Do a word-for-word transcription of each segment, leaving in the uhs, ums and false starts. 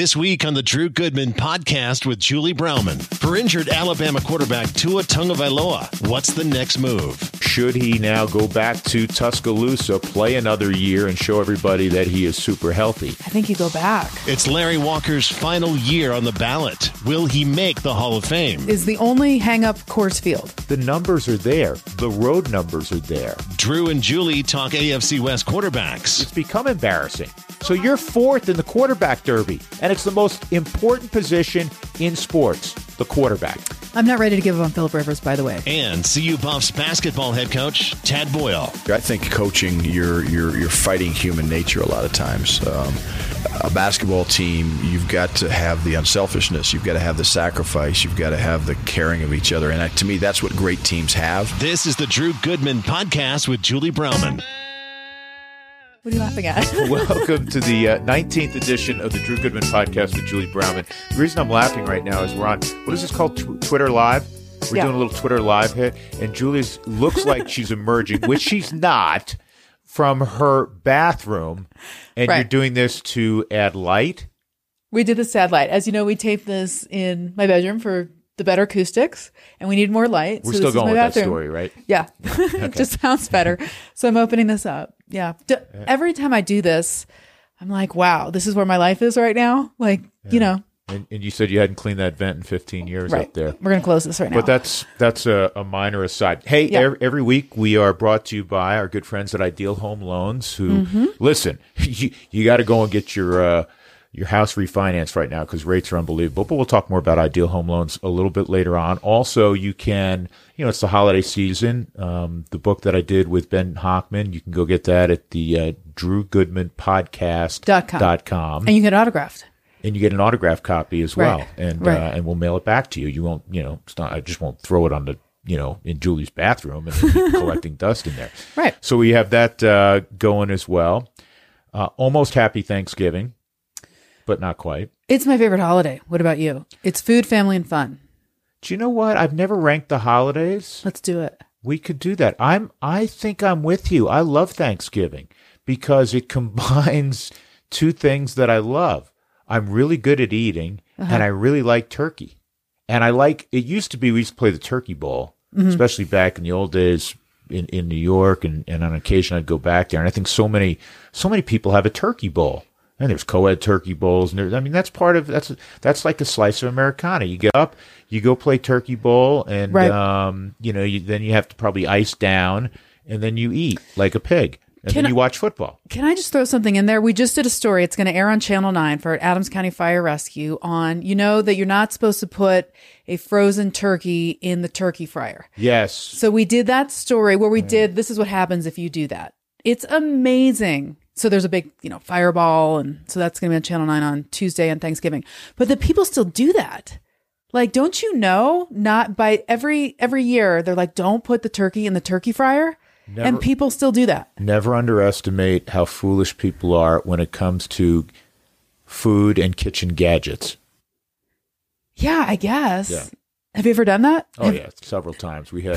this week on the Drew Goodman Podcast with Julie Browman. For injured Alabama quarterback Tua Tagovailoa, what's the next move? Should he now go back to Tuscaloosa, play another year, and show everybody that he is super healthy? I think you go back. It's Larry Walker's final year on the ballot. Will he make the Hall of Fame? Is the only hang-up Coors Field. The numbers are there. The road numbers are there. Drew and Julie talk A F C West quarterbacks. It's become embarrassing. So you're fourth in the quarterback derby, and it's the most important position in sports, the quarterback. I'm not ready to give up on Philip Rivers, by the way. And C U Buffs basketball head coach, Tad Boyle. I think coaching, you're you're, you're fighting human nature a lot of times. Um, a basketball team, you've got to have the unselfishness. You've got to have the sacrifice. You've got to have the caring of each other. And I, to me, that's what great teams have. This is the Drew Goodman Podcast with Julie Browman. What are you laughing at? Welcome to the uh, nineteenth edition of the Drew Goodman Podcast with Julie Browman. The reason I'm laughing right now is we're on, what is this called, Tw- Twitter Live? We're yeah. doing a little Twitter Live here, and Julie looks like she's emerging, which she's not, from her bathroom, and right. You're doing this to add light? We did this to add light. As you know, we taped this in my bedroom for the better acoustics, and we need more light. We're so still going with bathroom. That story, right? Yeah. Okay. It just sounds better. So I'm opening this up. Yeah. D- every time I do this, I'm like, wow, this is where my life is right now. Like, yeah. you know. And, and you said you hadn't cleaned that vent in fifteen years right. up there. We're going to close this right now. But that's that's a, a minor aside. Hey, yeah. every, every week we are brought to you by our good friends at Ideal Home Loans who, mm-hmm. listen, you, you got to go and get your uh, your house refinanced right now because rates are unbelievable. But we'll talk more about Ideal Home Loans a little bit later on. Also, you can, you know, it's the holiday season. Um, the book that I did with Ben Hockman, you can go get that at the uh, drew goodman podcast dot com. And you get autographed. And you get an autographed copy as well. Right. And right. Uh, and we'll mail it back to you. You won't, you know, it's not, I just won't throw it on the, you know, in Julie's bathroom and keep collecting dust in there. Right. So we have that uh, going as well. Uh, almost happy Thanksgiving. But not quite. It's my favorite holiday. What about you? It's food, family, and fun. Do you know what? I've never ranked the holidays. Let's do it. We could do that. I'm. I think I'm with you. I love Thanksgiving because it combines two things that I love. I'm really good at eating, uh-huh. and I really like turkey. And I like. It used to be we used to play the turkey bowl, mm-hmm. especially back in the old days in, in New York, and, and on occasion I'd go back there. And I think so many so many people have a turkey bowl. And there's co-ed turkey bowls. And I mean, that's part of, that's that's like a slice of Americana. You get up, you go play turkey bowl, and right. um, you know, you, then you have to probably ice down, and then you eat like a pig, and can then you watch football. I, can I just throw something in there? We just did a story. It's going to air on Channel nine for Adams County Fire Rescue on, you know, that you're not supposed to put a frozen turkey in the turkey fryer. Yes. So we did that story where we yeah. did, this is what happens if you do that. It's amazing. So there's a big, you know, fireball. And so that's going to be on Channel nine on Tuesday and Thanksgiving. But the people still do that. Like, don't you know, not by every every year, they're like, don't put the turkey in the turkey fryer. Never, and people still do that. Never underestimate how foolish people are when it comes to food and kitchen gadgets. Yeah, I guess. Yeah. Have you ever done that? Oh, have, yeah, several times. We had,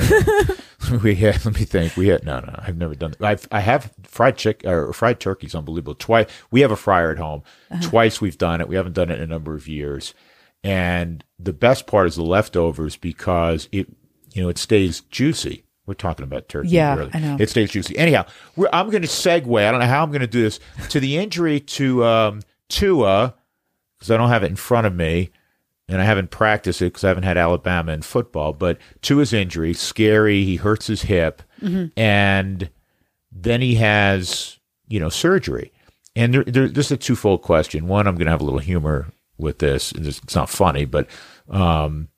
we had. Let me think. We had no, no. I've never done that. I've, I have fried chick or fried turkeys. Unbelievable. Twice we have a fryer at home. Uh-huh. Twice we've done it. We haven't done it in a number of years. And the best part is the leftovers because it, you know, it stays juicy. We're talking about turkey. Yeah, really. I know. It stays juicy. Anyhow, we're, I'm going to segue. I don't know how I'm going to do this to the injury to um, Tua because I don't have it in front of me. And I haven't practiced it because I haven't had Alabama in football, but to his injury, scary, he hurts his hip, mm-hmm. and then he has, you know, surgery. And there, there, this is a twofold question. One, I'm going to have a little humor with this. It's not funny, but um,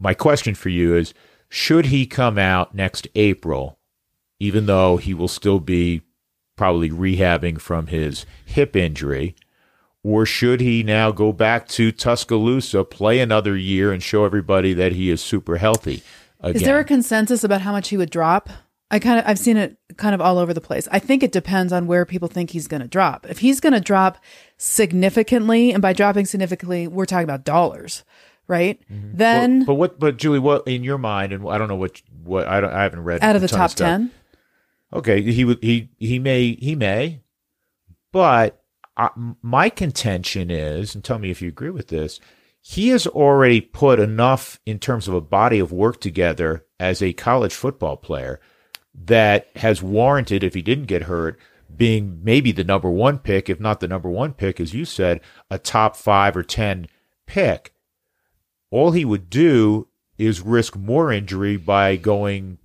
my question for you is, should he come out next April, even though he will still be probably rehabbing from his hip injury? Or should he now go back to Tuscaloosa, play another year, and show everybody that he is super healthy again? Is there a consensus about how much he would drop? I kind of I've seen it kind of all over the place. I think it depends on where people think he's going to drop. If he's going to drop significantly, and by dropping significantly, we're talking about dollars, right? Mm-hmm. Then, well, but what? But Julie, what in your mind? And I don't know what what I don't, I haven't read out of the top ten. Okay, he would he he may he may, but. I, my contention is, and tell me if you agree with this, he has already put enough in terms of a body of work together as a college football player that has warranted, if he didn't get hurt, being maybe the number one pick, if not the number one pick, as you said, a top five or ten pick. All he would do is risk more injury by going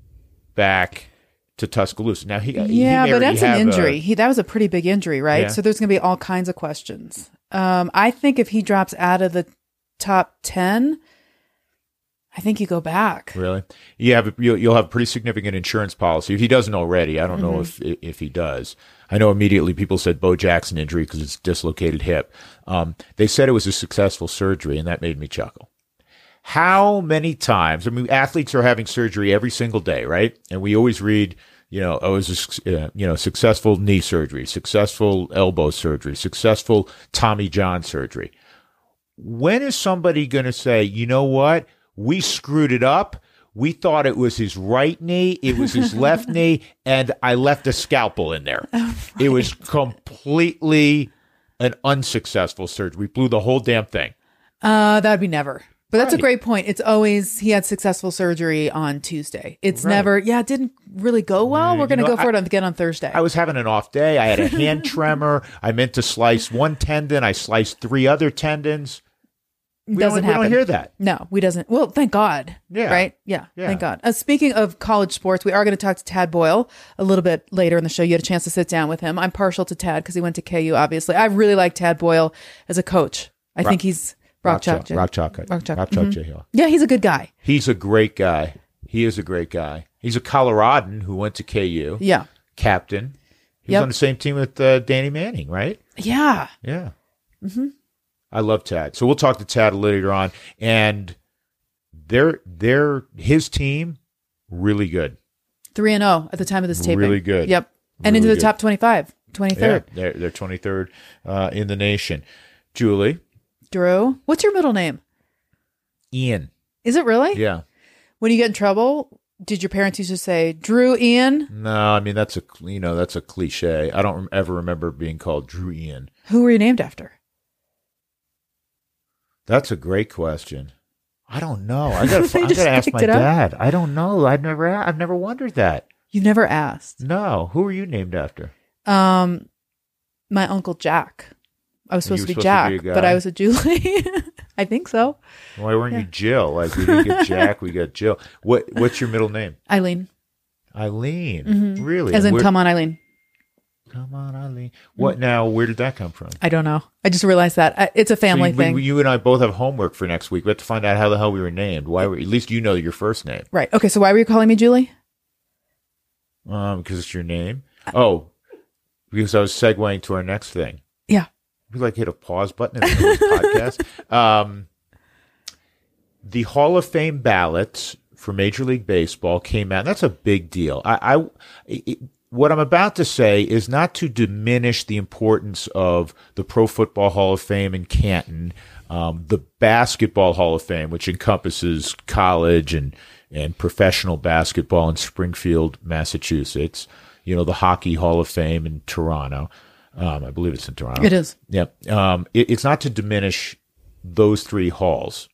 back to Tuscaloosa. Now he yeah, he but that's an injury. A, he that was a pretty big injury, right? Yeah. So there's going to be all kinds of questions. Um, I think if he drops out of the top ten, I think you go back. Really? Yeah, but you'll, you'll have a pretty significant insurance policy if he doesn't already. I don't mm-hmm. know if if he does. I know immediately people said Bo Jackson injury because it's dislocated hip. Um, they said it was a successful surgery, and that made me chuckle. How many times? I mean, athletes are having surgery every single day, right? And we always read, you know, oh, it was a, uh, you know, successful knee surgery, successful elbow surgery, successful Tommy John surgery. When is somebody going to say, you know what? We screwed it up. We thought it was his right knee. It was his left knee. And I left a scalpel in there. Oh, right. It was completely an unsuccessful surgery. We blew the whole damn thing. Uh, that'd be never. But that's right. A great point. It's always, he had successful surgery on Tuesday. It's right. never, yeah, it didn't really go well. We're going to you know, go for I, it on, again on Thursday. I was having an off day. I had a hand tremor. I meant to slice one tendon. I sliced three other tendons. We doesn't happen. We don't hear that. No, we doesn't. Well, thank God. Yeah. Right? Yeah. yeah. Thank God. Uh, speaking of college sports, we are going to talk to Tad Boyle a little bit later in the show. You had a chance to sit down with him. I'm partial to Tad because he went to K U, obviously. I really like Tad Boyle as a coach. I right. think he's Rock, Rock Chalk. Ch- Rock Chalk. Rock Chalk. Rock Chalk. Mm-hmm. Yeah, he's a good guy. He's a great guy. He is a great guy. He's a Coloradan who went to K U. Yeah. Captain. He yep. was on the same team with uh, Danny Manning, right? Yeah. Yeah. Mm-hmm. I love Tad. So we'll talk to Tad later on. And they're, they're, his team, really good. three and oh at the time of this taping. Really good. Yep. And really into the good. Top twenty-five, twenty-third. Yeah, they're, they're twenty-third uh, in the nation. Julie. Drew. What's your middle name? Ian. Is it really? Yeah. When you get in trouble, did your parents used to say, Drew Ian? No, I mean, that's a, you know, that's a cliche. I don't ever remember being called Drew Ian. Who were you named after? That's a great question. I don't know. I got to ask my dad. I don't know. I've never I've never wondered that. You never asked? No. Who were you named after? Um, my uncle Jack. I was supposed to be supposed Jack, to be but I was a Julie. I think so. Why weren't yeah. you Jill? Like we didn't get Jack, we got Jill. What What's your middle name? Eileen. Eileen. Mm-hmm. Really? As in, where, come on, Eileen. Come on, Eileen. What now? Where did that come from? I don't know. I just realized that. I, it's a family so you, thing. We, you and I both have homework for next week. We have to find out how the hell we were named. Why were, at least you know your first name. Right. Okay. So why were you calling me Julie? Um, because it's your name. Oh, because I was segueing to our next thing. Yeah. We like hit a pause button in the podcast. Um, the Hall of Fame ballots for Major League Baseball came out. That's a big deal. I, I it, what I'm about to say is not to diminish the importance of the Pro Football Hall of Fame in Canton, um, the Basketball Hall of Fame, which encompasses college and and professional basketball in Springfield, Massachusetts. You know, the Hockey Hall of Fame in Toronto. Um, I believe it's in Toronto. It is. Yep. Um, it, it's not to diminish those three halls.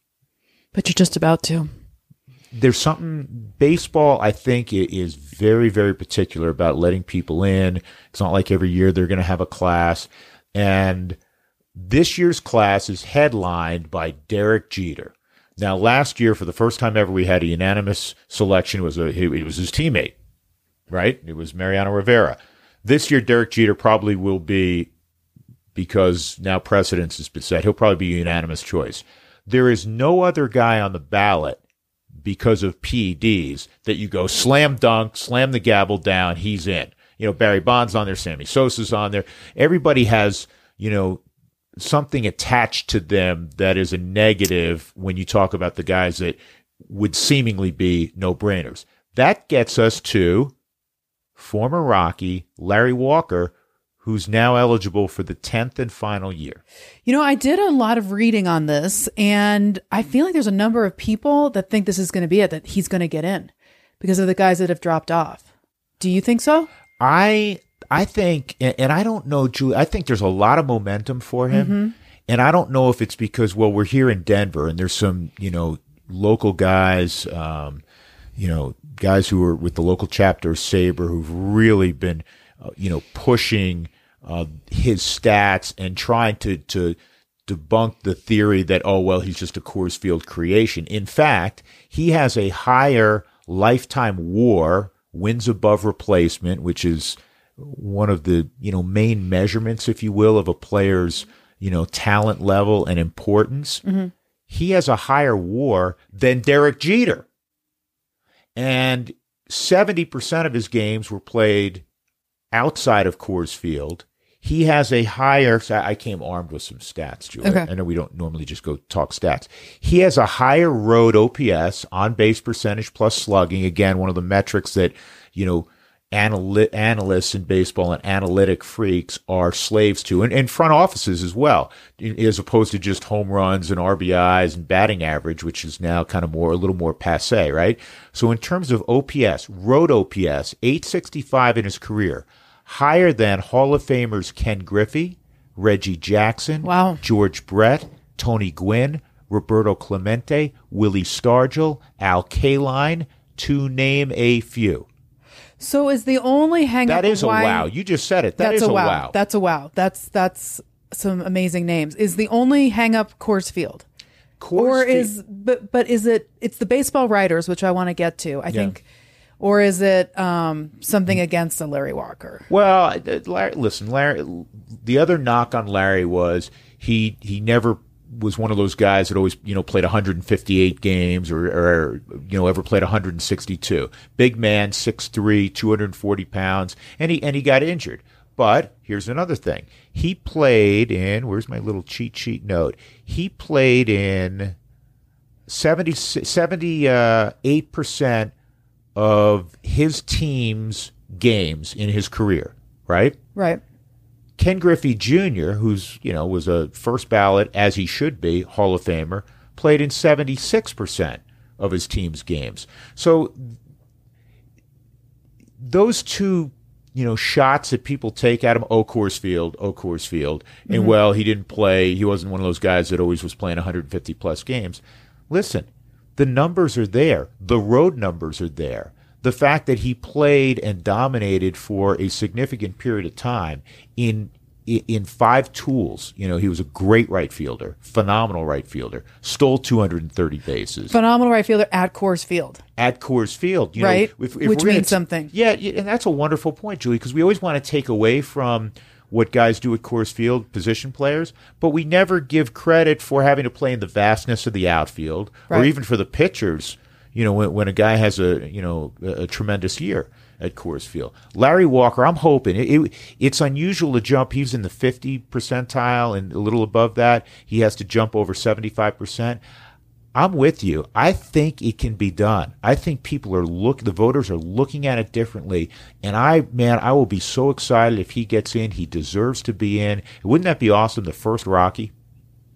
But you're just about to. There's something, baseball, I think, is very, very particular about letting people in. It's not like every year they're going to have a class. And this year's class is headlined by Derek Jeter. Now, last year, for the first time ever, we had a unanimous selection. It was, a, it was his teammate, right? It was Mariano Rivera. This year, Derek Jeter probably will be, because now precedence has been set, he'll probably be a unanimous choice. There is no other guy on the ballot because of P E Ds that you go slam dunk, slam the gavel down, he's in. You know, Barry Bonds on there, Sammy Sosa's on there. Everybody has, you know, something attached to them that is a negative when you talk about the guys that would seemingly be no-brainers. That gets us to former Rocky, Larry Walker, who's now eligible for the tenth and final year. You know, I did a lot of reading on this, and I feel like there's a number of people that think this is going to be it, that he's going to get in because of the guys that have dropped off. Do you think so? I I think, and I don't know, Julie, I think there's a lot of momentum for him. Mm-hmm. And I don't know if it's because, well, we're here in Denver and there's some, you know, local guys, um, you know, guys who are with the local chapter of Sabre who've really been, uh, you know, pushing uh, his stats and trying to, to debunk the theory that, oh, well, he's just a Coors Field creation. In fact, he has a higher lifetime W A R, wins above replacement, which is one of the, you know, main measurements, if you will, of a player's, you know, talent level and importance. Mm-hmm. He has a higher W A R than Derek Jeter. And seventy percent of his games were played outside of Coors Field. He has a higher, so I came armed with some stats, Julie. Okay. I know we don't normally just go talk stats. He has a higher road O P S, on-base percentage plus slugging. Again, one of the metrics that, you know, Analy- analysts in baseball and analytic freaks are slaves to, and, and front offices as well, as opposed to just home runs and R B Is and batting average, which is now kind of more a little more passe, right? So in terms of O P S, road O P S, eight sixty-five in his career, higher than Hall of Famers Ken Griffey, Reggie Jackson, wow, George Brett, Tony Gwynn, Roberto Clemente, Willie Stargell, Al Kaline, to name a few. So is the only hang up. That is a wow. You just said it. That is a wow. That's a wow. That's that's some amazing names. Is the only hang up Coors Field? Coors Or is but but is it it's the baseball writers, which I want to get to, I yeah. think. Or is it um, something against a Larry Walker? Well, Larry, listen, Larry the other knock on Larry was he he never was one of those guys that always, you know, played one hundred fifty-eight games or, or, you know, ever played one hundred sixty-two. Big man, six three, two hundred forty pounds, and he and he got injured. But here's another thing. He played in, where's my little cheat sheet note? He played in seventy-eight percent of his team's games in his career, right? Right. Ken Griffey Junior, who's, you know, was a first ballot, as he should be, Hall of Famer, played in seventy-six percent of his team's games. So those two, you know, shots that people take at him, oh, Coors Field, oh, Coors Field, and mm-hmm. well, he didn't play, he wasn't one of those guys that always was playing one hundred fifty plus games. Listen, the numbers are there. The road numbers are there. The fact that he played and dominated for a significant period of time in in five tools, you know, he was a great right fielder, phenomenal right fielder, stole two hundred thirty bases. Phenomenal right fielder at Coors Field. At Coors Field. You right, know, if, if which means t- something. Yeah, and that's a wonderful point, Julie, because we always want to take away from what guys do at Coors Field, position players, but we never give credit for having to play in the vastness of the outfield right. or even for the pitchers. You know, when, when a guy has a, you know, a, a tremendous year at Coors Field. Larry Walker, I'm hoping. It, it, it's unusual to jump. He's in the fiftieth percentile and a little above that. He has to jump over seventy-five percent. I'm with you. I think it can be done. I think people are look. The voters are looking at it differently. And I, man, I will be so excited if he gets in. He deserves to be in. Wouldn't that be awesome, the first Rocky?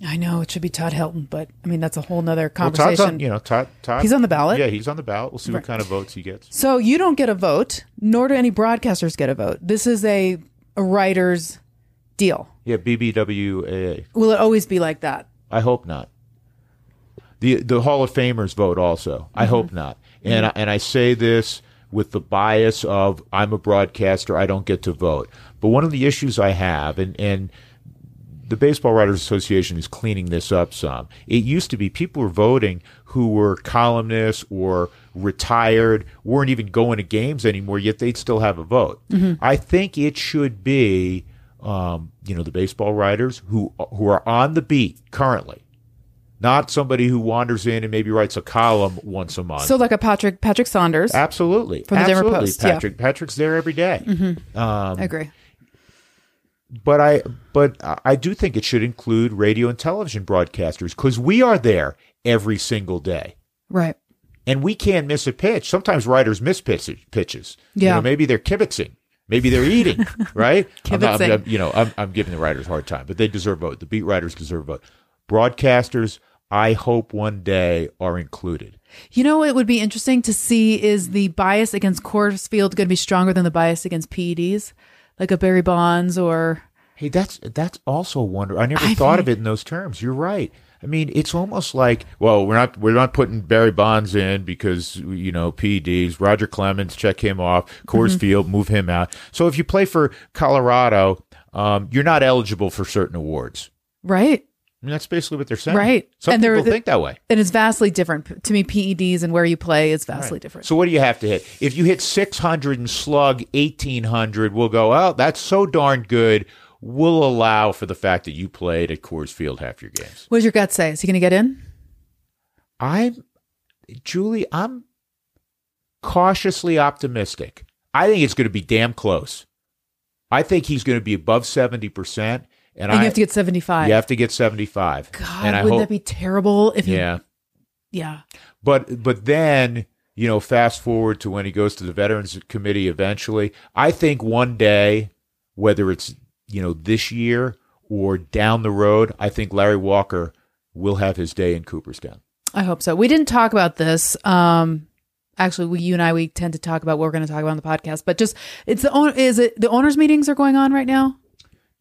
I know it should be Todd Helton, but I mean that's a whole nother conversation. Well, Todd's on, you know, Todd, Todd, he's on the ballot. Yeah, he's on the ballot. We'll see right. what kind of votes he gets. So you don't get a vote, nor do any broadcasters get a vote. This is a, a writer's deal. Yeah, B B W A A. Will it always be like that? I hope not. the The Hall of Famers vote also. Mm-hmm. I hope not. And mm-hmm. I, and I say this with the bias of I'm a broadcaster. I don't get to vote. But one of the issues I have, and and. The Baseball Writers Association is cleaning this up some. It used to be people were voting who were columnists or retired, weren't even going to games anymore, yet they'd still have a vote. Mm-hmm. I think it should be, um, you know, the baseball writers who who are on the beat currently, not somebody who wanders in and maybe writes a column once a month. So like a Patrick Patrick Saunders, absolutely, from the Denver Post. Patrick yeah. Patrick's there every day. Mm-hmm. Um, I agree. But I but I do think it should include radio and television broadcasters because we are there every single day. Right. And we can't miss a pitch. Sometimes writers miss pitch, pitches. Yeah. You know, maybe they're kibitzing. Maybe they're eating. Right? Kibitzing. I'm not, I'm, I'm, you know, I'm, I'm giving the writers a hard time, but they deserve a vote. The beat writers deserve a vote. Broadcasters, I hope one day are included. You know, it would be interesting to see is the bias against Coors Field going to be stronger than the bias against P E Ds? like a Barry Bonds or... Hey, that's that's also wonderful. I never I thought mean, of it in those terms. You're right. I mean, it's almost like, well, we're not we're not putting Barry Bonds in because, you know, P Ds, Roger Clemens, check him off, Coors mm-hmm. Field, move him out. So if you play for Colorado, um, you're not eligible for certain awards. Right. I mean, that's basically what they're saying. Right. Some and people the, think that way. And it's vastly different. To me, P E Ds and where you play is vastly right. different. So what do you have to hit? If you hit six hundred and slug eighteen hundred, we'll go, oh, that's so darn good. We'll allow for the fact that you played at Coors Field half your games. What does your gut say? Is he going to get in? I'm, Julie, I'm cautiously optimistic. I think it's going to be damn close. I think he's going to be above seventy percent. And, and I, you have to get seventy-five. You have to get seventy-five. God, and I wouldn't hope, that be terrible? If yeah. He, yeah. But but then, you know, fast forward to when he goes to the Veterans Committee eventually. I think one day, whether it's, you know, this year or down the road, I think Larry Walker will have his day in Cooperstown. I hope so. We didn't talk about this. Um, actually, we, you and I, we tend to talk about what we're going to talk about on the podcast. But just, it's the is it the owners' meetings are going on right now?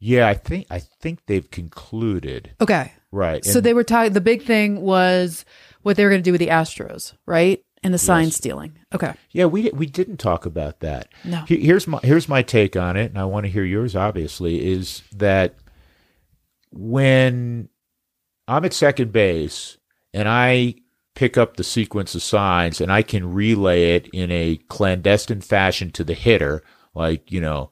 Yeah, I think I think they've concluded. Okay. Right. So and, they were talking, the big thing was what they were going to do with the Astros, right? And the yes. sign stealing. Okay. Yeah, we we didn't talk about that. No. Here's my here's my take on it, and I want to hear yours obviously, is that when I'm at second base and I pick up the sequence of signs and I can relay it in a clandestine fashion to the hitter, like, you know,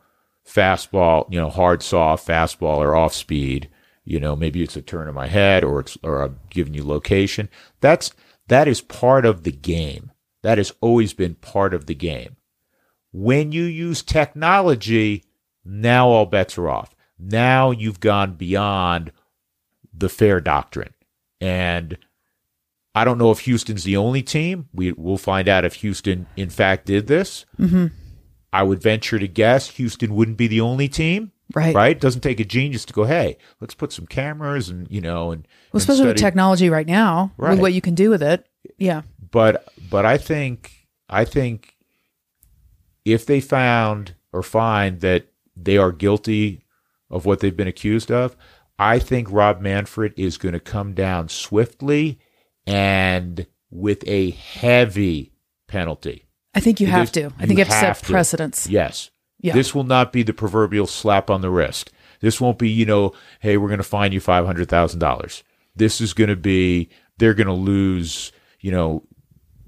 fastball, you know, hard soft fastball or off speed, you know, maybe it's a turn of my head or it's, or I'm giving you location. That's, that is part of the game. That has always been part of the game. When you use technology, now all bets are off. Now you've gone beyond the fair doctrine. And I don't know if Houston's the only team. We will find out if Houston in fact did this. Mm-hmm. I would venture to guess Houston wouldn't be the only team, right? Right? Doesn't take a genius to go, hey, let's put some cameras and, you know, and well, especially and with technology right now, right. With what you can do with it, yeah. But but I think I think if they found or find that they are guilty of what they've been accused of, I think Rob Manfred is going to come down swiftly and with a heavy penalty. I think you have this, to. I think you have, have to set to. precedence. Yes. Yeah. This will not be the proverbial slap on the wrist. This won't be, you know, hey, we're going to fine you five hundred thousand dollars. This is going to be, they're going to lose, you know,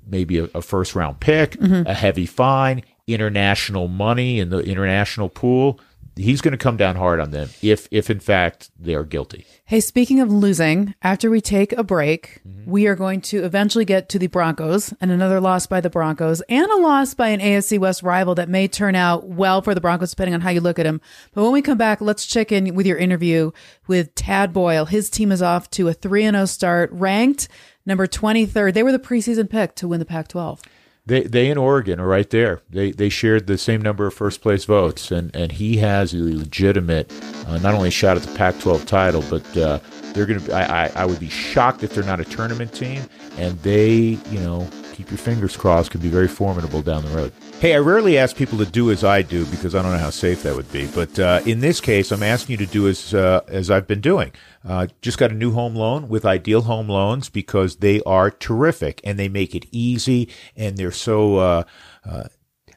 maybe a, a first round pick, mm-hmm. a heavy fine, international money in the international pool. He's going to come down hard on them if, if in fact, they are guilty. Hey, speaking of losing, after we take a break, mm-hmm. we are going to eventually get to the Broncos and another loss by the Broncos and a loss by an A F C West rival that may turn out well for the Broncos, depending on how you look at them. But when we come back, let's check in with your interview with Tad Boyle. His team is off to a three and oh start, ranked number twenty-third. They were the preseason pick to win the Pac twelve. They they in Oregon are right there. They they shared the same number of first place votes, and, and he has a legitimate, uh, not only a shot at the Pac twelve title, but uh, they're going to. I, I I would be shocked if they're not a tournament team, and they, you know, keep your fingers crossed, could be very formidable down the road. Hey, I rarely ask people to do as I do because I don't know how safe that would be. But uh, in this case, I'm asking you to do as uh, as I've been doing. Uh, just got a new home loan with Ideal Home Loans because they are terrific and they make it easy and they're so uh, uh,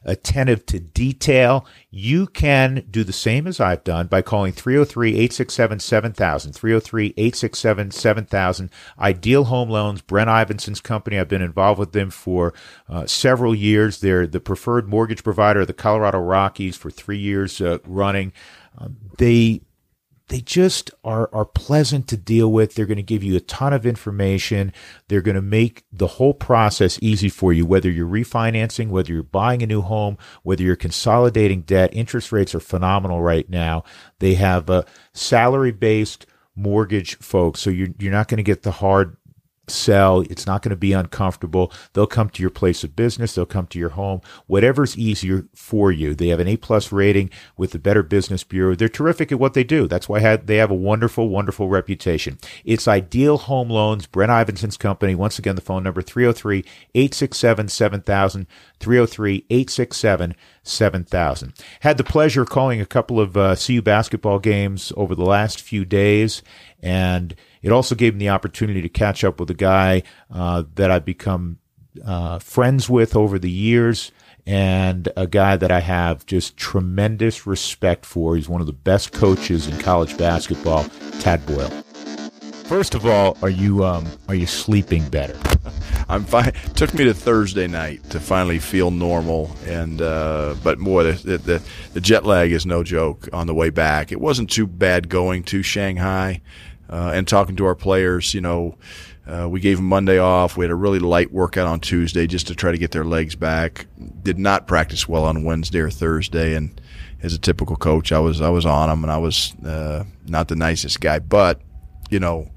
attentive to detail. You can do the same as I've done by calling three oh three, eight six seven, seven thousand, three oh three, eight six seven, seven thousand. Ideal Home Loans, Brent Ivinson's company. I've been involved with them for uh, several years. They're the preferred mortgage provider of the Colorado Rockies for three years uh, running. Um, they they just are are pleasant to deal with. They're going to give you a ton of information. They're going to make the whole process easy for you, whether you're refinancing, whether you're buying a new home, whether you're consolidating debt. Interest rates are phenomenal right now. They have a salary-based mortgage, folks, so you're, you're not going to get the hard sell. It's not going to be uncomfortable. They'll come to your place of business. They'll come to your home, whatever's easier for you. They have an A-plus rating with the Better Business Bureau. They're terrific at what they do. That's why they have a wonderful, wonderful reputation. It's Ideal Home Loans, Brent Ivinson's company. Once again, the phone number three oh three, eight six seven, seven thousand, three oh three, eight six seven, seven thousand. Had the pleasure of calling a couple of uh, C U basketball games over the last few days, and it also gave me the opportunity to catch up with a guy uh, that I've become uh, friends with over the years, and a guy that I have just tremendous respect for. He's one of the best coaches in college basketball, Tad Boyle. First of all, are you um, are you sleeping better? I'm fine. It took me to Thursday night to finally feel normal, and uh, but boy, the, the the jet lag is no joke. On the way back, it wasn't too bad going to Shanghai. Uh, and talking to our players, you know, uh, we gave them Monday off. We had a really light workout on Tuesday just to try to get their legs back. Did not practice well on Wednesday or Thursday. And as a typical coach, I was I was on them, and I was uh, not the nicest guy. But, you know,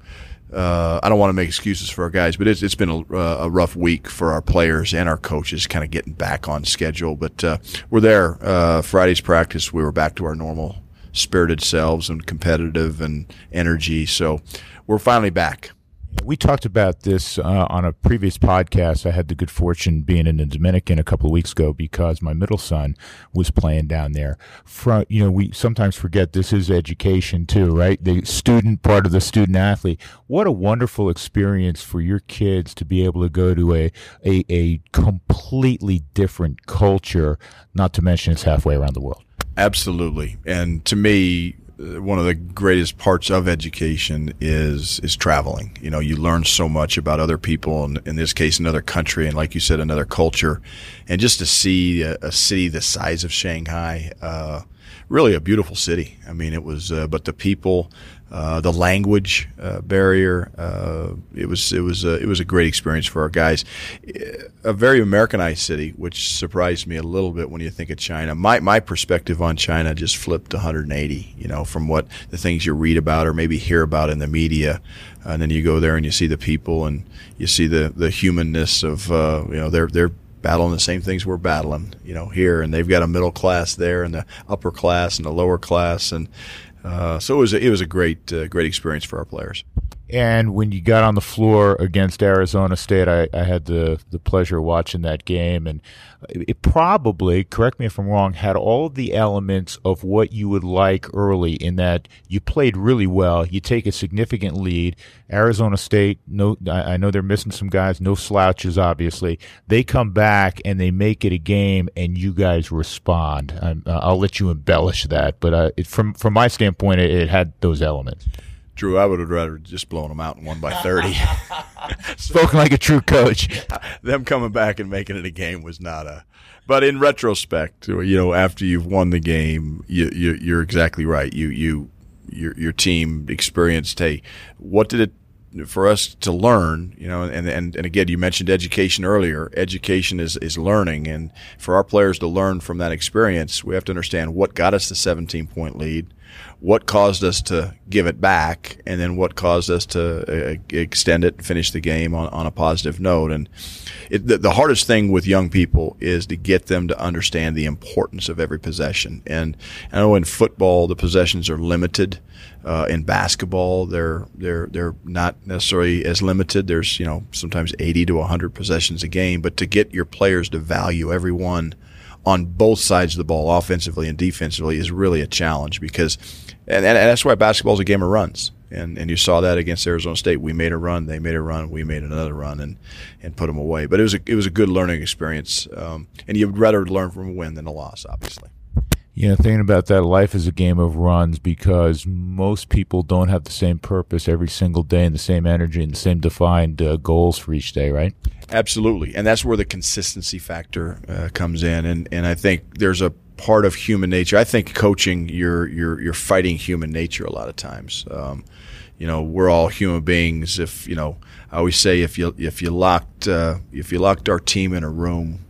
uh, I don't want to make excuses for our guys, but it's, it's been a, a rough week for our players and our coaches kind of getting back on schedule. But uh, we're there. Uh, Friday's practice, we were back to our normal spirited selves and competitive and energy. So we're finally back. We talked about this uh, on a previous podcast. I had the good fortune being in the Dominican a couple of weeks ago because my middle son was playing down there. From, you know, we sometimes forget this is education too, right? The student part of the student athlete. What a wonderful experience for your kids to be able to go to a, a, a completely different culture, not to mention it's halfway around the world. Absolutely. And to me, one of the greatest parts of education is is traveling. You know, you learn so much about other people, and in this case, another country, and like you said, another culture. And just to see a, a city the size of Shanghai, uh, really a beautiful city. I mean, it was, uh, but the people, uh, the language uh, barrier, uh, it was it was a, it was a great experience for our guys. A very Americanized city, which surprised me a little bit when you think of China. My my perspective on China just flipped one hundred eighty. You know, from what the things you read about or maybe hear about in the media, and then you go there and you see the people and you see the the humanness of uh, you know they're they're. battling the same things we're battling, you know, here, and they've got a middle class there, and the upper class, and the lower class, and uh, so it was a, it was a great uh, great experience for our players. And when you got on the floor against Arizona State, I, I had the, the pleasure of watching that game, and it probably, correct me if I'm wrong, had all of the elements of what you would like early in that you played really well. You take a significant lead. Arizona State, no, I know they're missing some guys, no slouches, obviously. They come back, and they make it a game, and you guys respond. I'm, I'll let you embellish that, but uh, it, from, from my standpoint, it, it had those elements. Drew, I would have rather just blown them out and won by thirty. Spoken like a true coach. Them coming back and making it a game was not a – but in retrospect, you know, after you've won the game, you, you, you're exactly right. You, you, your, your team experienced, hey, what did it – for us to learn, you know, and, and, and again, you mentioned education earlier. Education is, is learning, and for our players to learn from that experience, we have to understand what got us the seventeen-point lead, what caused us to give it back, and then what caused us to uh, extend it, finish the game on, on a positive note. And it, the, the hardest thing with young people is to get them to understand the importance of every possession. And I know in football the possessions are limited. Uh, in basketball, they're they're they're not necessarily as limited. There's, you know, sometimes eighty to one hundred possessions a game. But to get your players to value every one on both sides of the ball, offensively and defensively, is really a challenge because and, – and that's why basketball is a game of runs. And and you saw that against Arizona State. We made a run, they made a run, we made another run and, and put them away. But it was a, it was a good learning experience. Um, and you'd rather learn from a win than a loss, obviously. You know, thinking about that, life is a game of runs because most people don't have the same purpose every single day and the same energy and the same defined uh, goals for each day, right? Absolutely. And that's where the consistency factor uh, comes in. And, and I think there's a part of human nature. I think coaching, you're, you're, you're fighting human nature a lot of times. Um, you know, we're all human beings. If, you know, I always say if you, if you locked, uh, if you locked our team in a room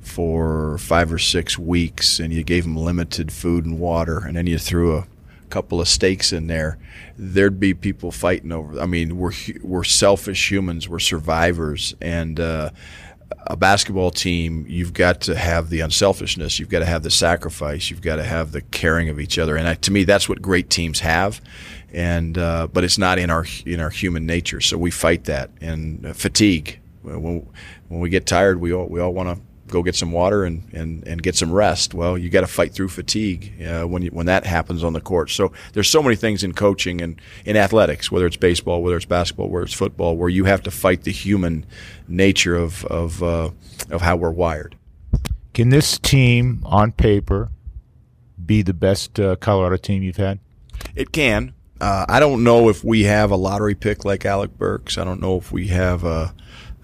for five or six weeks and you gave them limited food and water and then you threw a couple of steaks in there, there'd be people fighting over. I mean, we're we're selfish humans. We're survivors. And uh, a basketball team, you've got to have the unselfishness. You've got to have the sacrifice. You've got to have the caring of each other. And I, to me, that's what great teams have. And uh, but it's not in our in our human nature. So we fight that. And uh, fatigue. When when we get tired, we all we all want to go get some water and, and, and get some rest. Well, you got to fight through fatigue uh, when you, when that happens on the court. So there's so many things in coaching and in athletics, whether it's baseball, whether it's basketball, whether it's football, where you have to fight the human nature of of uh, of how we're wired. Can this team on paper be the best uh, Colorado team you've had? It can. Uh, I don't know if we have a lottery pick like Alec Burks. I don't know if we have a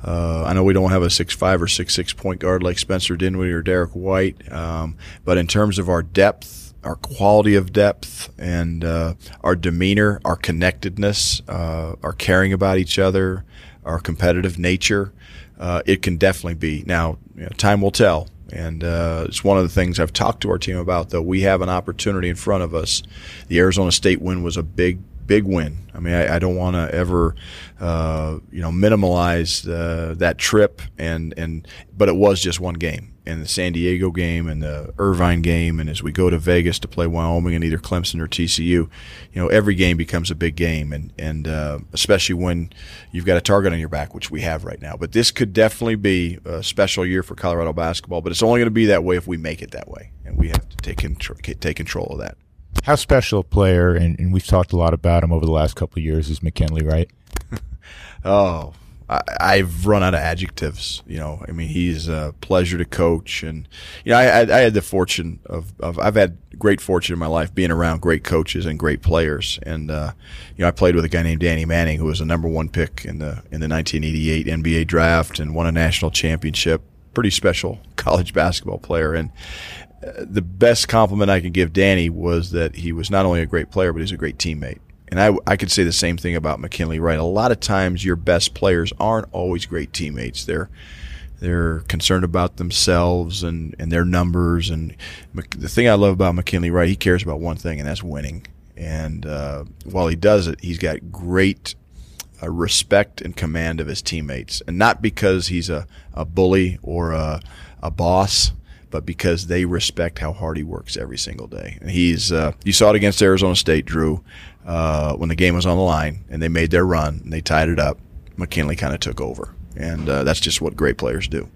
Uh, I know we don't have a six five or six six point guard like Spencer Dinwiddie or Derek White, um, but in terms of our depth, our quality of depth, and uh, our demeanor, our connectedness, uh, our caring about each other, our competitive nature, uh, it can definitely be. Now, you know, time will tell, and uh, it's one of the things I've talked to our team about, though. We have an opportunity in front of us. The Arizona State win was a big Big win. I mean, I, I don't want to ever, uh, you know, minimize uh, that trip. And, and but it was just one game, and the San Diego game, and the Irvine game, and as we go to Vegas to play Wyoming and either Clemson or T C U, you know, every game becomes a big game, and and uh, especially when you've got a target on your back, which we have right now. But this could definitely be a special year for Colorado basketball. But it's only going to be that way if we make it that way, and we have to take control, take control of that. How special a player, and, and we've talked a lot about him over the last couple of years, is McKinley Wright? oh, I, I've run out of adjectives. You know, I mean, he's a pleasure to coach, and you know, I, I, I had the fortune of, of I've had great fortune in my life being around great coaches and great players. And uh, you know, I played with a guy named Danny Manning, who was a number one pick in the in the nineteen eighty-eight N B A draft and won a national championship. Pretty special college basketball player, and the best compliment I could give Danny was that he was not only a great player, but he's a great teammate. And I, I could say the same thing about McKinley Wright. A lot of times your best players aren't always great teammates. They're they're concerned about themselves and, and their numbers. And the thing I love about McKinley Wright, he cares about one thing, and that's winning. And uh, while he does it, he's got great uh, respect and command of his teammates. And not because he's a, a bully or a, a boss, but because they respect how hard he works every single day. And he's, uh, you saw it against Arizona State, Drew, uh, when the game was on the line and they made their run and they tied it up. McKinley kind of took over. And uh, that's just what great players do.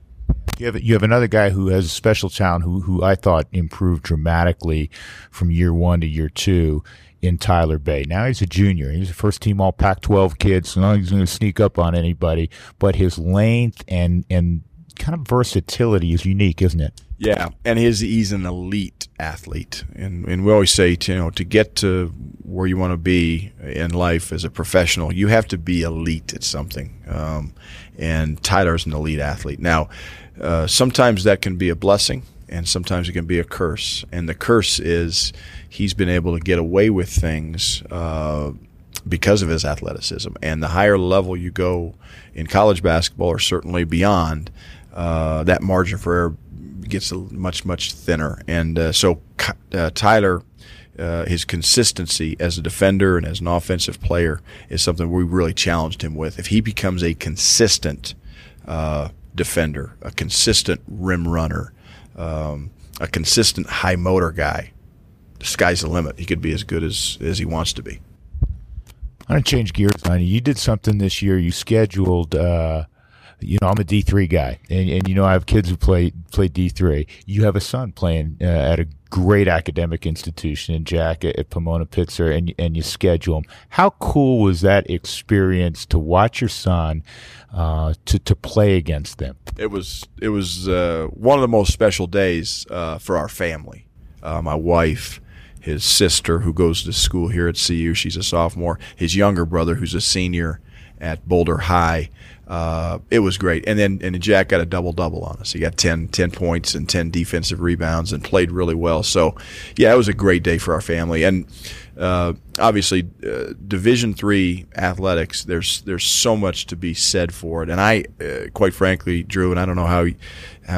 You have, you have another guy who has a special talent who, who I thought improved dramatically from year one to year two in Tyler Bay. Now he's a junior. He's a first-team all Pac twelve kid, so not he's going to sneak up on anybody. But his length and, and kind of versatility is unique, isn't it? Yeah, and his, he's an elite athlete. And and we always say, to, you know, to get to where you want to be in life as a professional, you have to be elite at something. Um, and Tyler's an elite athlete. Now, uh, sometimes that can be a blessing, and sometimes it can be a curse. And the curse is he's been able to get away with things uh, because of his athleticism. And the higher level you go in college basketball, or certainly beyond, uh, that margin for error gets much, much thinner. And uh, so uh, Tyler, uh, his consistency as a defender and as an offensive player is something we really challenged him with. If he becomes a consistent uh, defender, a consistent rim runner, um, a consistent high motor guy, the sky's the limit. He could be as good as, as he wants to be. I'm going to change gears on you. You did something this year. You scheduled uh... – You know, I'm a D three guy, and, and you know, I have kids who play play D three. You have a son playing uh, at a great academic institution in Jack at, at Pomona Pitzer, and, and you schedule him. How cool was that experience to watch your son uh, to, to play against them? It was, it was uh, one of the most special days uh, for our family. Uh, my wife, his sister, who goes to school here at C U, she's a sophomore, his younger brother, who's a senior at Boulder High. Uh, it was great. And then and Jack got a double-double on us. He got ten, ten points and ten defensive rebounds and played really well. So, yeah, it was a great day for our family. And uh, obviously, uh, Division three athletics, there's there's so much to be said for it. And I, uh, quite frankly, Drew, and I don't know how,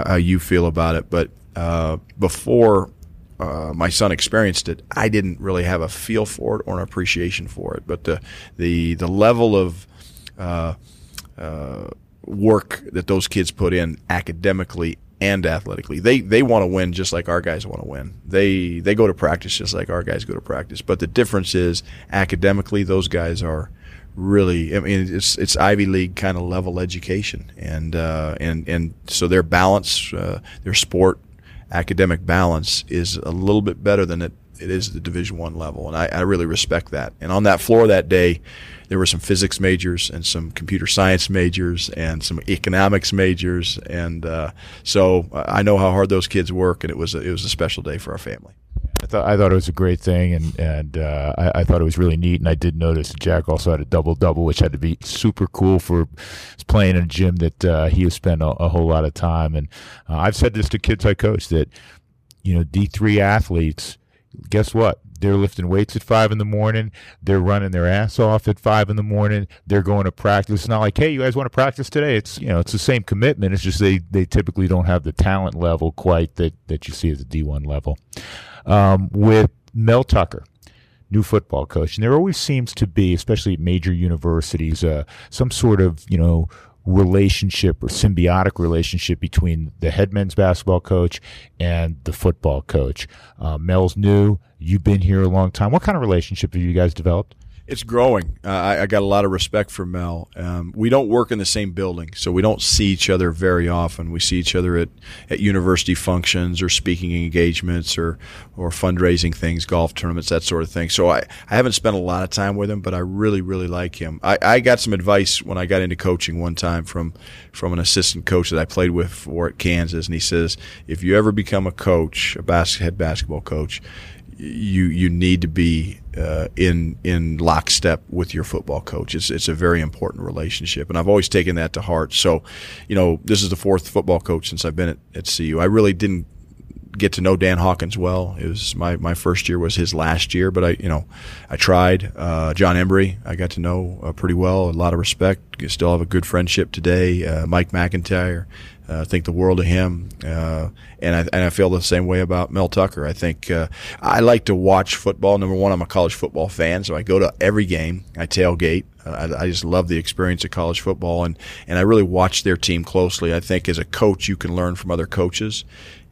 how you feel about it, but uh, before uh, my son experienced it, I didn't really have a feel for it or an appreciation for it. But the the, the level of uh, uh, work that those kids put in academically and athletically, they they want to win just like our guys want to win. They they go to practice just like our guys go to practice. But the difference is academically, those guys are really, I mean, it's it's Ivy League kind of level education, and uh, and and so their balance, uh, their sport academic balance is a little bit better than it, it is at the Division One level, and I, I really respect that. And on that floor that day, there were some physics majors and some computer science majors and some economics majors, and uh, so I know how hard those kids work, and it was a, it was a special day for our family. I thought I thought it was a great thing, and and uh, I, I thought it was really neat. And I did notice that Jack also had a double double, which had to be super cool for playing in a gym that uh, he has spent a, a whole lot of time. And uh, I've said this to kids I coach that, you know, D three athletes, guess what? They're lifting weights at five in the morning. They're running their ass off at five in the morning. They're going to practice. It's not like, hey, you guys want to practice today? It's, you know, it's the same commitment. It's just they, they typically don't have the talent level quite that, that you see at the D one level. Um, with Mel Tucker, new football coach, and there always seems to be, especially at major universities, uh, some sort of, you know, relationship or symbiotic relationship between the head men's basketball coach and the football coach. Uh, Mel's new. You've been here a long time. What kind of relationship have you guys developed? It's growing. Uh, I, I got a lot of respect for Mel. Um, we don't work in the same building, so we don't see each other very often. We see each other at, at university functions or speaking engagements or, or fundraising things, golf tournaments, that sort of thing. So I, I haven't spent a lot of time with him, but I really, really like him. I, I got some advice when I got into coaching one time from, from an assistant coach that I played with for at Kansas, and he says, if you ever become a coach, a bas- head basketball coach, you you need to be uh, in in lockstep with your football coach. It's it's a very important relationship, and I've always taken that to heart. So, you know, this is the fourth football coach since I've been at, at C U. I really didn't get to know Dan Hawkins well. It was my, my first year was his last year, but I you know I tried. Uh, John Embry I got to know uh, pretty well. A lot of respect. Still have a good friendship today. Uh, Mike McIntyre. I uh, think the world of him, uh, and I and I feel the same way about Mel Tucker. I think uh, I like to watch football. Number one, I'm a college football fan, so I go to every game. I tailgate. Uh, I, I just love the experience of college football, and, and I really watch their team closely. I think as a coach, you can learn from other coaches,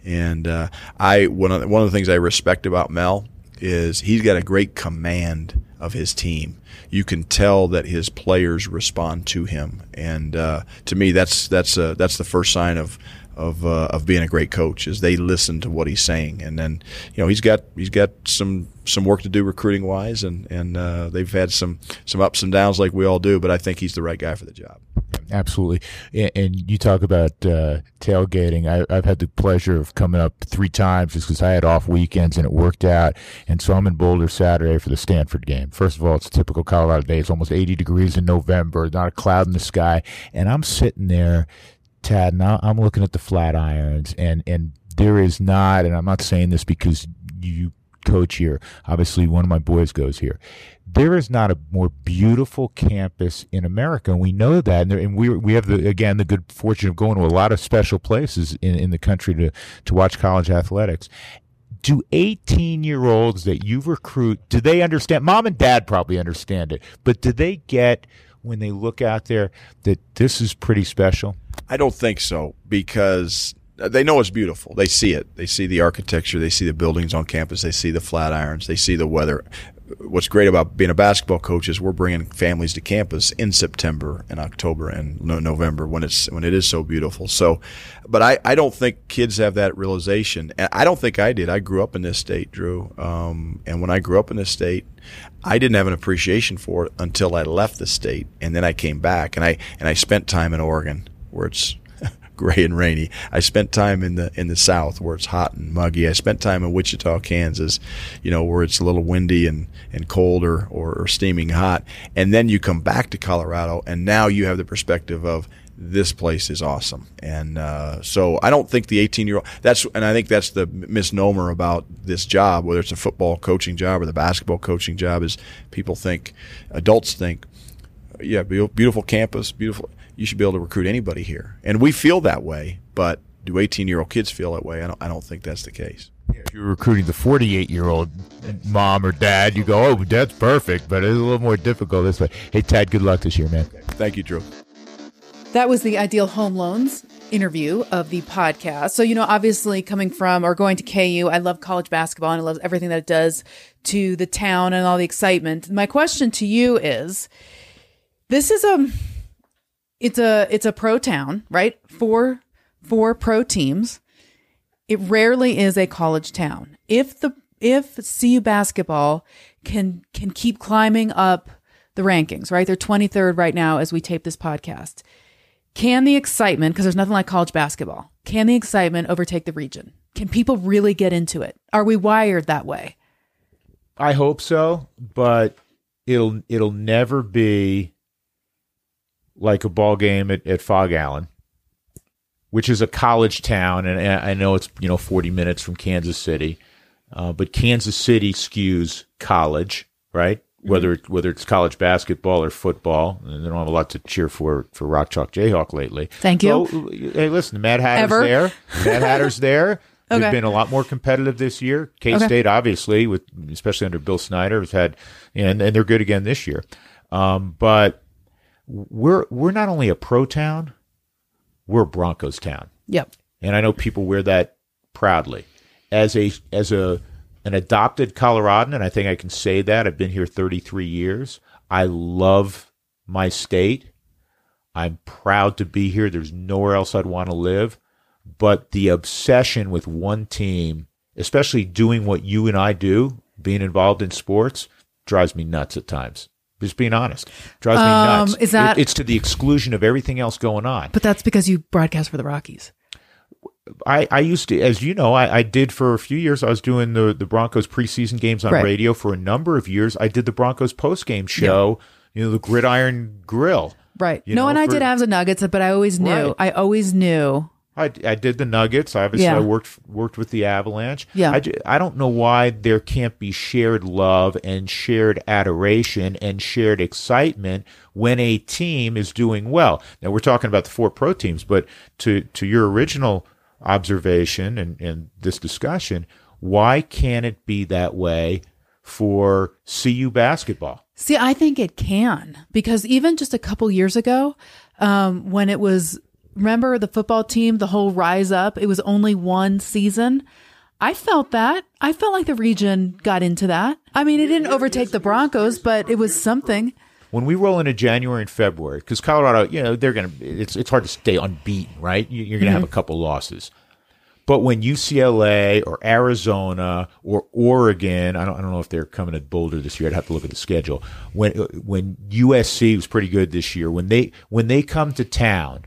and uh, I one of, one of the things I respect about Mel is he's got a great command of his team. You can tell that his players respond to him, and uh, to me, that's that's uh, that's the first sign of of uh, of being a great coach is they listen to what he's saying. And then, you know, he's got he's got some some work to do recruiting wise, and and uh, they've had some some ups and downs like we all do. But I think he's the right guy for the job. Absolutely. And, and you talk about uh, tailgating. I, I've had the pleasure of coming up three times just because I had off weekends and it worked out. And so I'm in Boulder Saturday for the Stanford game. First of all, it's a typical Colorado day. It's almost eighty degrees in November, not a cloud in the sky. And I'm sitting there, Tad, and I'm looking at the flat irons. And, and there is not, and I'm not saying this because you coach here. Obviously, one of my boys goes here. There is not a more beautiful campus in America, and we know that. And, there, and we we have, the again, the good fortune of going to a lot of special places in, in the country to, to watch college athletics. Do eighteen-year-olds that you recruit, do they understand? Mom and dad probably understand it, but do they get when they look out there that this is pretty special? I don't think so, because they know it's beautiful. They see it. They see the architecture. They see the buildings on campus. They see the flat irons. They see the weather. What's great about being a basketball coach is we're bringing families to campus in September and October and November when it's when it is so beautiful. So, but I, I don't think kids have that realization. And I don't think I did. I grew up in this state, Drew. Um, and when I grew up in this state, I didn't have an appreciation for it until I left the state, and then I came back and I and I spent time in Oregon where it's gray and rainy. I spent time in the in the South where it's hot and muggy. I spent time in Wichita, Kansas, you know, where it's a little windy and, and cold or, or, or steaming hot. And then you come back to Colorado, and now you have the perspective of this place is awesome. And uh, so I don't think the eighteen-year-old – that's and I think that's the misnomer about this job, whether it's a football coaching job or the basketball coaching job, is people think – adults think, yeah, beautiful campus, beautiful – you should be able to recruit anybody here. And we feel that way, but do eighteen-year-old kids feel that way? I don't, I don't think that's the case. if you're recruiting the forty-eight-year-old mom or dad, you go, oh, that's perfect, but it's a little more difficult this way. Hey, Tad, good luck this year, man. Thank you, Drew. That was the Ideal Home Loans interview of the podcast. So, you know, obviously coming from or going to K U, I love college basketball and I love everything that it does to the town and all the excitement. My question to you is, this is a, it's a, it's a pro town, right? Four, four pro teams. It rarely is a college town. If the, if C U basketball can, can keep climbing up the rankings, right? They're twenty-third right now as we tape this podcast. Can the excitement, because there's nothing like college basketball, can the excitement overtake the region? Can people really get into it? Are we wired that way? I hope so, but it'll it'll never be like a ball game at, at Fog Allen, which is a college town, and I know it's, you know, forty minutes from Kansas City, uh, but Kansas City skews college, right? Whether it, whether it's college basketball or football, and they don't have a lot to cheer for for Rock Chalk Jayhawk lately. Thank you. So, hey, listen, the Mad Hatter's Ever. there. The Mad Hatter's there. Okay. They've been a lot more competitive this year. K-State, okay. obviously, with especially under Bill Snyder, has had, and, and they're good again this year. Um, but we're we're not only a pro town, we're a Broncos town. Yep. And I know people wear that proudly as a as a. An adopted Coloradan, and I think I can say that. I've been here thirty-three years. I love my state. I'm proud to be here. There's nowhere else I'd want to live. But the obsession with one team, especially doing what you and I do, being involved in sports, drives me nuts at times. Just being honest. Drives um, me nuts. Is that- it, it's to the exclusion of everything else going on. But that's because you broadcast for the Rockies. I, I used to, as you know, I, I did for a few years. I was doing the, the Broncos preseason games on right. radio for a number of years. I did the Broncos postgame show, yeah. you know, the Gridiron Grill. Right. No, know, and for, I did Avs and Nuggets, but I always knew. Right. I always knew. I, I did the Nuggets. Obviously, yeah. I worked worked with the Avalanche. Yeah. I, I don't know why there can't be shared love and shared adoration and shared excitement when a team is doing well. Now, we're talking about the four pro teams, but to, to your original observation and, and this discussion, why can't it be that way for C U basketball? See, I think it can, because even just a couple years ago, um, when it was, remember the football team, the whole rise up, it was only one season. I felt that. I felt like the region got into that. I mean, it didn't overtake the Broncos, but it was something. When we roll into January and February, because Colorado, you know, they're going to, it's it's hard to stay unbeaten, right? You're going to mm-hmm. have a couple losses. But when U C L A or Arizona or Oregon, I don't I don't know if they're coming at Boulder this year. I'd have to look at the schedule. When when U S C was pretty good this year, when they when they come to town,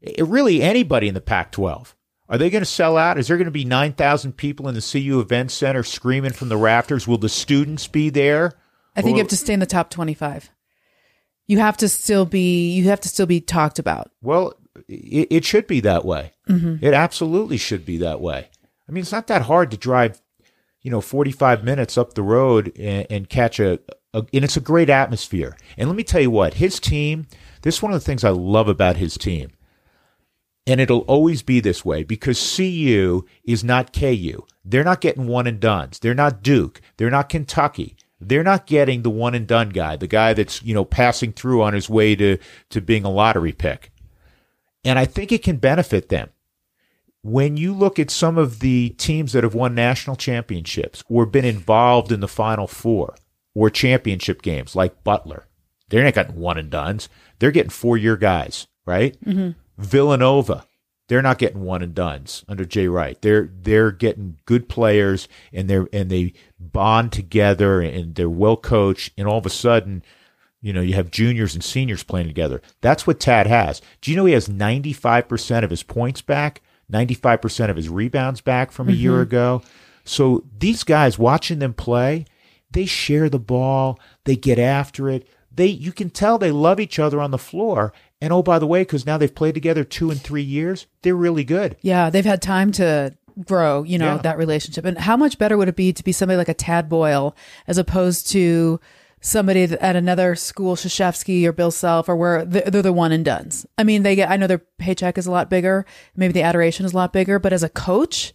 it, really anybody in the Pac twelve, are they going to sell out? Is there going to be nine thousand people in the C U Event Center screaming from the rafters? Will the students be there? I think well, you have to stay in the top twenty-five. You have to still be. You have to still be talked about. Well, it, it should be that way. Mm-hmm. It absolutely should be that way. I mean, it's not that hard to drive, you know, forty-five minutes up the road and, and catch a, a. And it's a great atmosphere. And let me tell you what, his team. This is one of the things I love about his team. And it'll always be this way because C U is not K U. They're not getting one and dones. They're not Duke. They're not Kentucky. They're not getting the one and done guy, the guy that's, you know, passing through on his way to, to being a lottery pick. And I think it can benefit them. When you look at some of the teams that have won national championships or been involved in the Final Four or championship games like Butler, they're not getting one and dones. They're getting four-year guys, right? Mm-hmm. Villanova, they're not getting one and dones under Jay Wright. They're they're getting good players and they're and they bond together and they're well coached, and all of a sudden, you know, you have juniors and seniors playing together. That's what Tad has. Do you know he has ninety-five percent of his points back, ninety-five percent of his rebounds back from a mm-hmm. year ago? So these guys, watching them play, they share the ball, they get after it. They you can tell they love each other on the floor. And oh, by the way, because now they've played together two and three years, they're really good. Yeah, they've had time to grow, you know, yeah. that relationship. And how much better would it be to be somebody like a Tad Boyle as opposed to somebody at another school, Krzyzewski or Bill Self, or where they're the one and dones? I mean, they get, I know their paycheck is a lot bigger. Maybe the adoration is a lot bigger. But as a coach,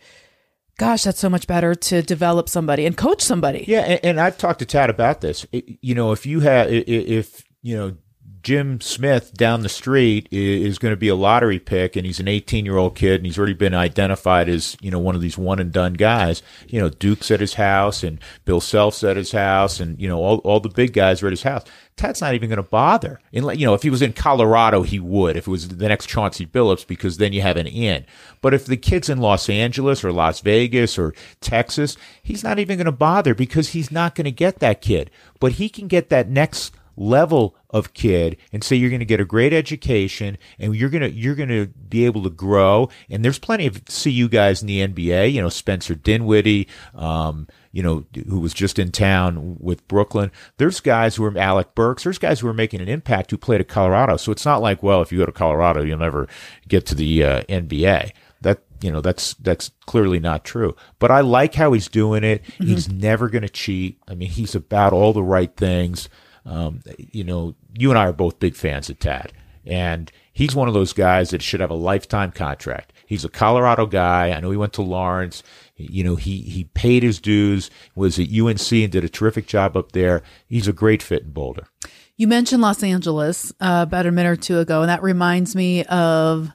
Gosh, that's so much better to develop somebody and coach somebody. Yeah, and, and I've talked to Tad about this. It, you know, if you have, if, you know, Jim Smith down the street is going to be a lottery pick, and he's an eighteen-year-old kid, and he's already been identified as, you know, one of these one-and-done guys. You know, Duke's at his house, and Bill Self's at his house, and, you know, all, all the big guys are at his house. Tad's not even going to bother. And, you know, if he was in Colorado, he would, if it was the next Chauncey Billups, because then you have an in. But if the kid's in Los Angeles or Las Vegas or Texas, he's not even going to bother, because he's not going to get that kid. But he can get that next level of kid and say, you're going to get a great education, and you're going to you're going to be able to grow. And there's plenty of C U guys in the N B A, you know, Spencer Dinwiddie, um, you know, who was just in town with Brooklyn. There's guys who are Alec Burks. There's guys who are making an impact who played at Colorado. So it's not like, well, if you go to Colorado, you'll never get to the uh, N B A. That, you know, that's that's clearly not true. But I like how he's doing it. Mm-hmm. He's never going to cheat. I mean, he's about all the right things. Um, you know, you and I are both big fans of Tad, and he's one of those guys that should have a lifetime contract. He's a Colorado guy. I know he went to Lawrence. You know, he, he paid his dues, was at U N C and did a terrific job up there. He's a great fit in Boulder. You mentioned Los Angeles uh, about a minute or two ago, and that reminds me of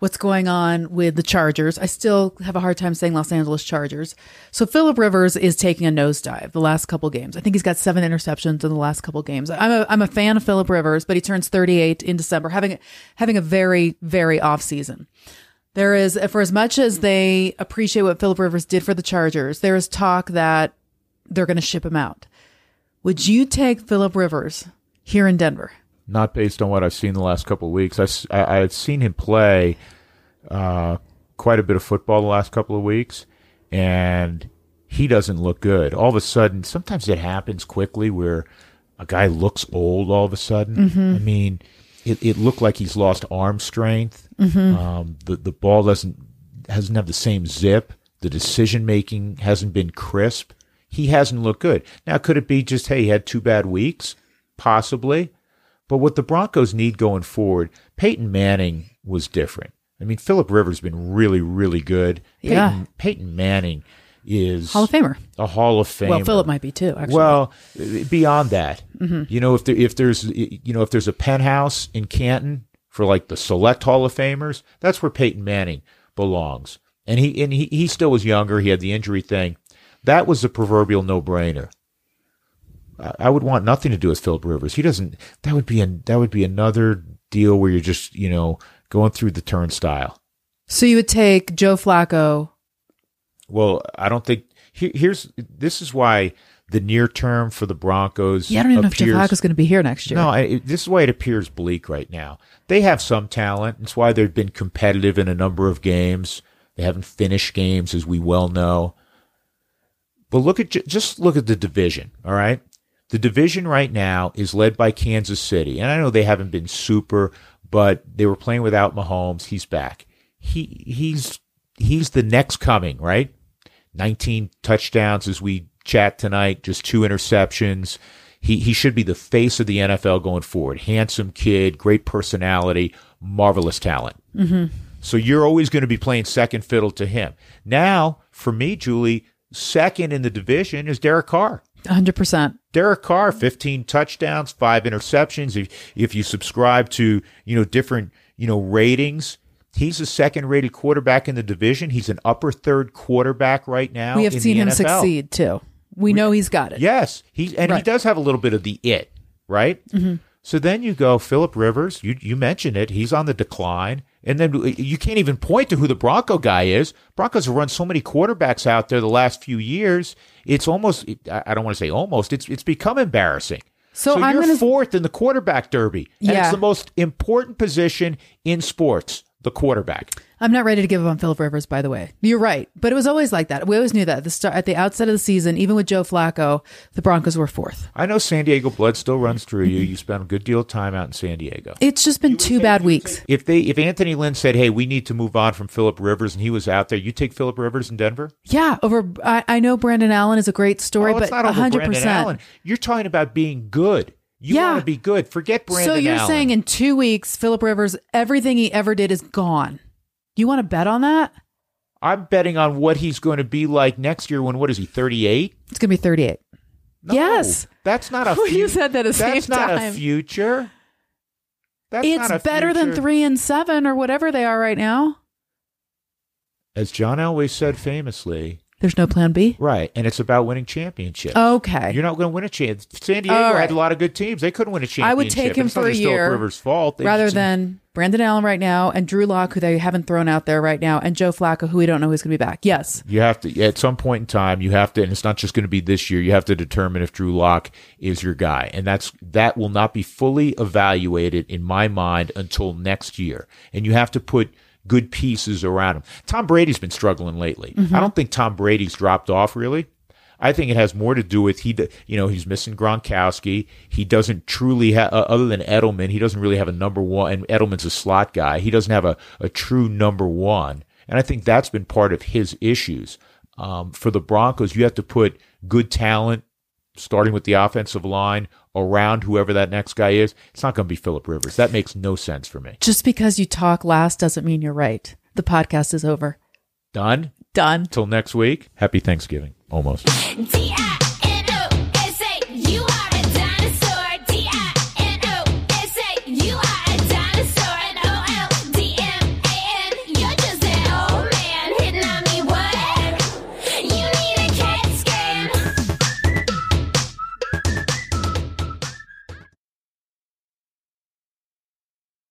what's going on with the Chargers. I still have a hard time saying Los Angeles Chargers. So Phillip Rivers is taking a nosedive the last couple games. I think he's got seven interceptions in the last couple games. I'm a, I'm a fan of Phillip Rivers, but he turns thirty-eight in December, having, having a very, very off season. There is, for as much as they appreciate what Phillip Rivers did for the Chargers, there is talk that they're going to ship him out. Would you take Phillip Rivers here in Denver? Not based on what I've seen the last couple of weeks. I, I've seen him play uh, quite a bit of football the last couple of weeks, and he doesn't look good. All of a sudden, sometimes it happens quickly where a guy looks old all of a sudden. Mm-hmm. I mean, it, it looked like he's lost arm strength. Mm-hmm. Um, the, the ball doesn't hasn't have the same zip. The decision-making hasn't been crisp. He hasn't looked good. Now, could it be just, hey, he had two bad weeks? Possibly. But what the Broncos need going forward, Peyton Manning was different. I mean, Phillip Rivers has been really, really good. Peyton, yeah. Peyton Manning is Hall of Famer. A Hall of Famer. Well, Phillip might be too, actually. Well, beyond that, mm-hmm. you know, if there, if there's you know if there's a penthouse in Canton for like the select Hall of Famers, that's where Peyton Manning belongs. And he and he, he still was younger. He had the injury thing. That was the proverbial no-brainer. I would want nothing to do with Phillip Rivers. He doesn't. That would be an, that would be another deal where you're just you know going through the turnstile. So you would take Joe Flacco. Well, I don't think here, here's this is why the near term for the Broncos. Yeah, I don't even appears, know if Joe Flacco's going to be here next year. No, I, this is why it appears bleak right now. They have some talent. It's why they've been competitive in a number of games. They haven't finished games, as we well know. But look at just look at the division. All right. The division right now is led by Kansas City. And I know they haven't been super, but they were playing without Mahomes. He's back. He he's he's the next coming, right? nineteen touchdowns as we chat tonight, just two interceptions. He he should be the face of the N F L going forward. Handsome kid, great personality, marvelous talent. Mm-hmm. So you're always going to be playing second fiddle to him. Now, for me, Julie, second in the division is Derek Carr. one hundred percent. Derek Carr, fifteen touchdowns, five interceptions. If, if you subscribe to, you know, different, you know, ratings, he's a second-rated quarterback in the division. He's an upper-third quarterback right now. We have in seen the him N F L. Succeed, too. We, we know he's got it. Yes. He, and right. he does have a little bit of the it, right? Mm-hmm. So then you go, Phillip Rivers, you, you mentioned it. He's on the decline. And then you can't even point to who the Bronco guy is. Broncos have run so many quarterbacks out there the last few years. It's almost, I don't want to say almost, it's it's become embarrassing. So, so I'm you're gonna... fourth in the quarterback derby. And yeah. It's the most important position in sports, the quarterback. I'm not ready to give up on Phillip Rivers, by the way. You're right. But it was always like that. We always knew that. The start, at the outset of the season, even with Joe Flacco, the Broncos were fourth. I know San Diego blood still runs through you. You spent a good deal of time out in San Diego. It's just been two bad weeks. If they, if Anthony Lynn said, hey, we need to move on from Phillip Rivers, and he was out there, you take Phillip Rivers in Denver? Yeah. over. I, I know Brandon Allen is a great story, oh, but not over one hundred percent. Brandon Allen. You're talking about being good. You yeah. want to be good. Forget Brandon Allen. So you're Allen. saying in two weeks, Phillip Rivers, everything he ever did is gone. You want to bet on that? I'm betting on what he's going to be like next year when, what is he, thirty-eight? It's going to be thirty-eight. No, yes. That's not a future. You said that at the same time. That's not a future. That's it's not a better future. Than three and seven or whatever they are right now. As John Elway said famously. There's no plan B? Right. And it's about winning championships. Okay. You're not going to win a championship. San Diego right. had a lot of good teams. They couldn't win a championship. I would take him for a year Rivers' fault. They rather than Brandon Allen right now and Drew Lock, who they haven't thrown out there right now, and Joe Flacco, who we don't know who's going to be back. Yes. You have to, at some point in time, you have to, and it's not just going to be this year, you have to determine if Drew Lock is your guy. And that's that will not be fully evaluated, in my mind, until next year. And you have to put good pieces around him. Tom Brady's been struggling lately. Mm-hmm. I don't think Tom Brady's dropped off, really. I think it has more to do with he, you know, he's missing Gronkowski. He doesn't truly have, uh, other than Edelman, he doesn't really have a number one. And Edelman's a slot guy. He doesn't have a, a true number one. And I think that's been part of his issues. Um, for the Broncos, you have to put good talent, starting with the offensive line, around whoever that next guy is. It's not going to be Phillip Rivers. That makes no sense for me. Just because you talk last doesn't mean you're right. The podcast is over. Done? Done. Till next week. Happy Thanksgiving. Almost.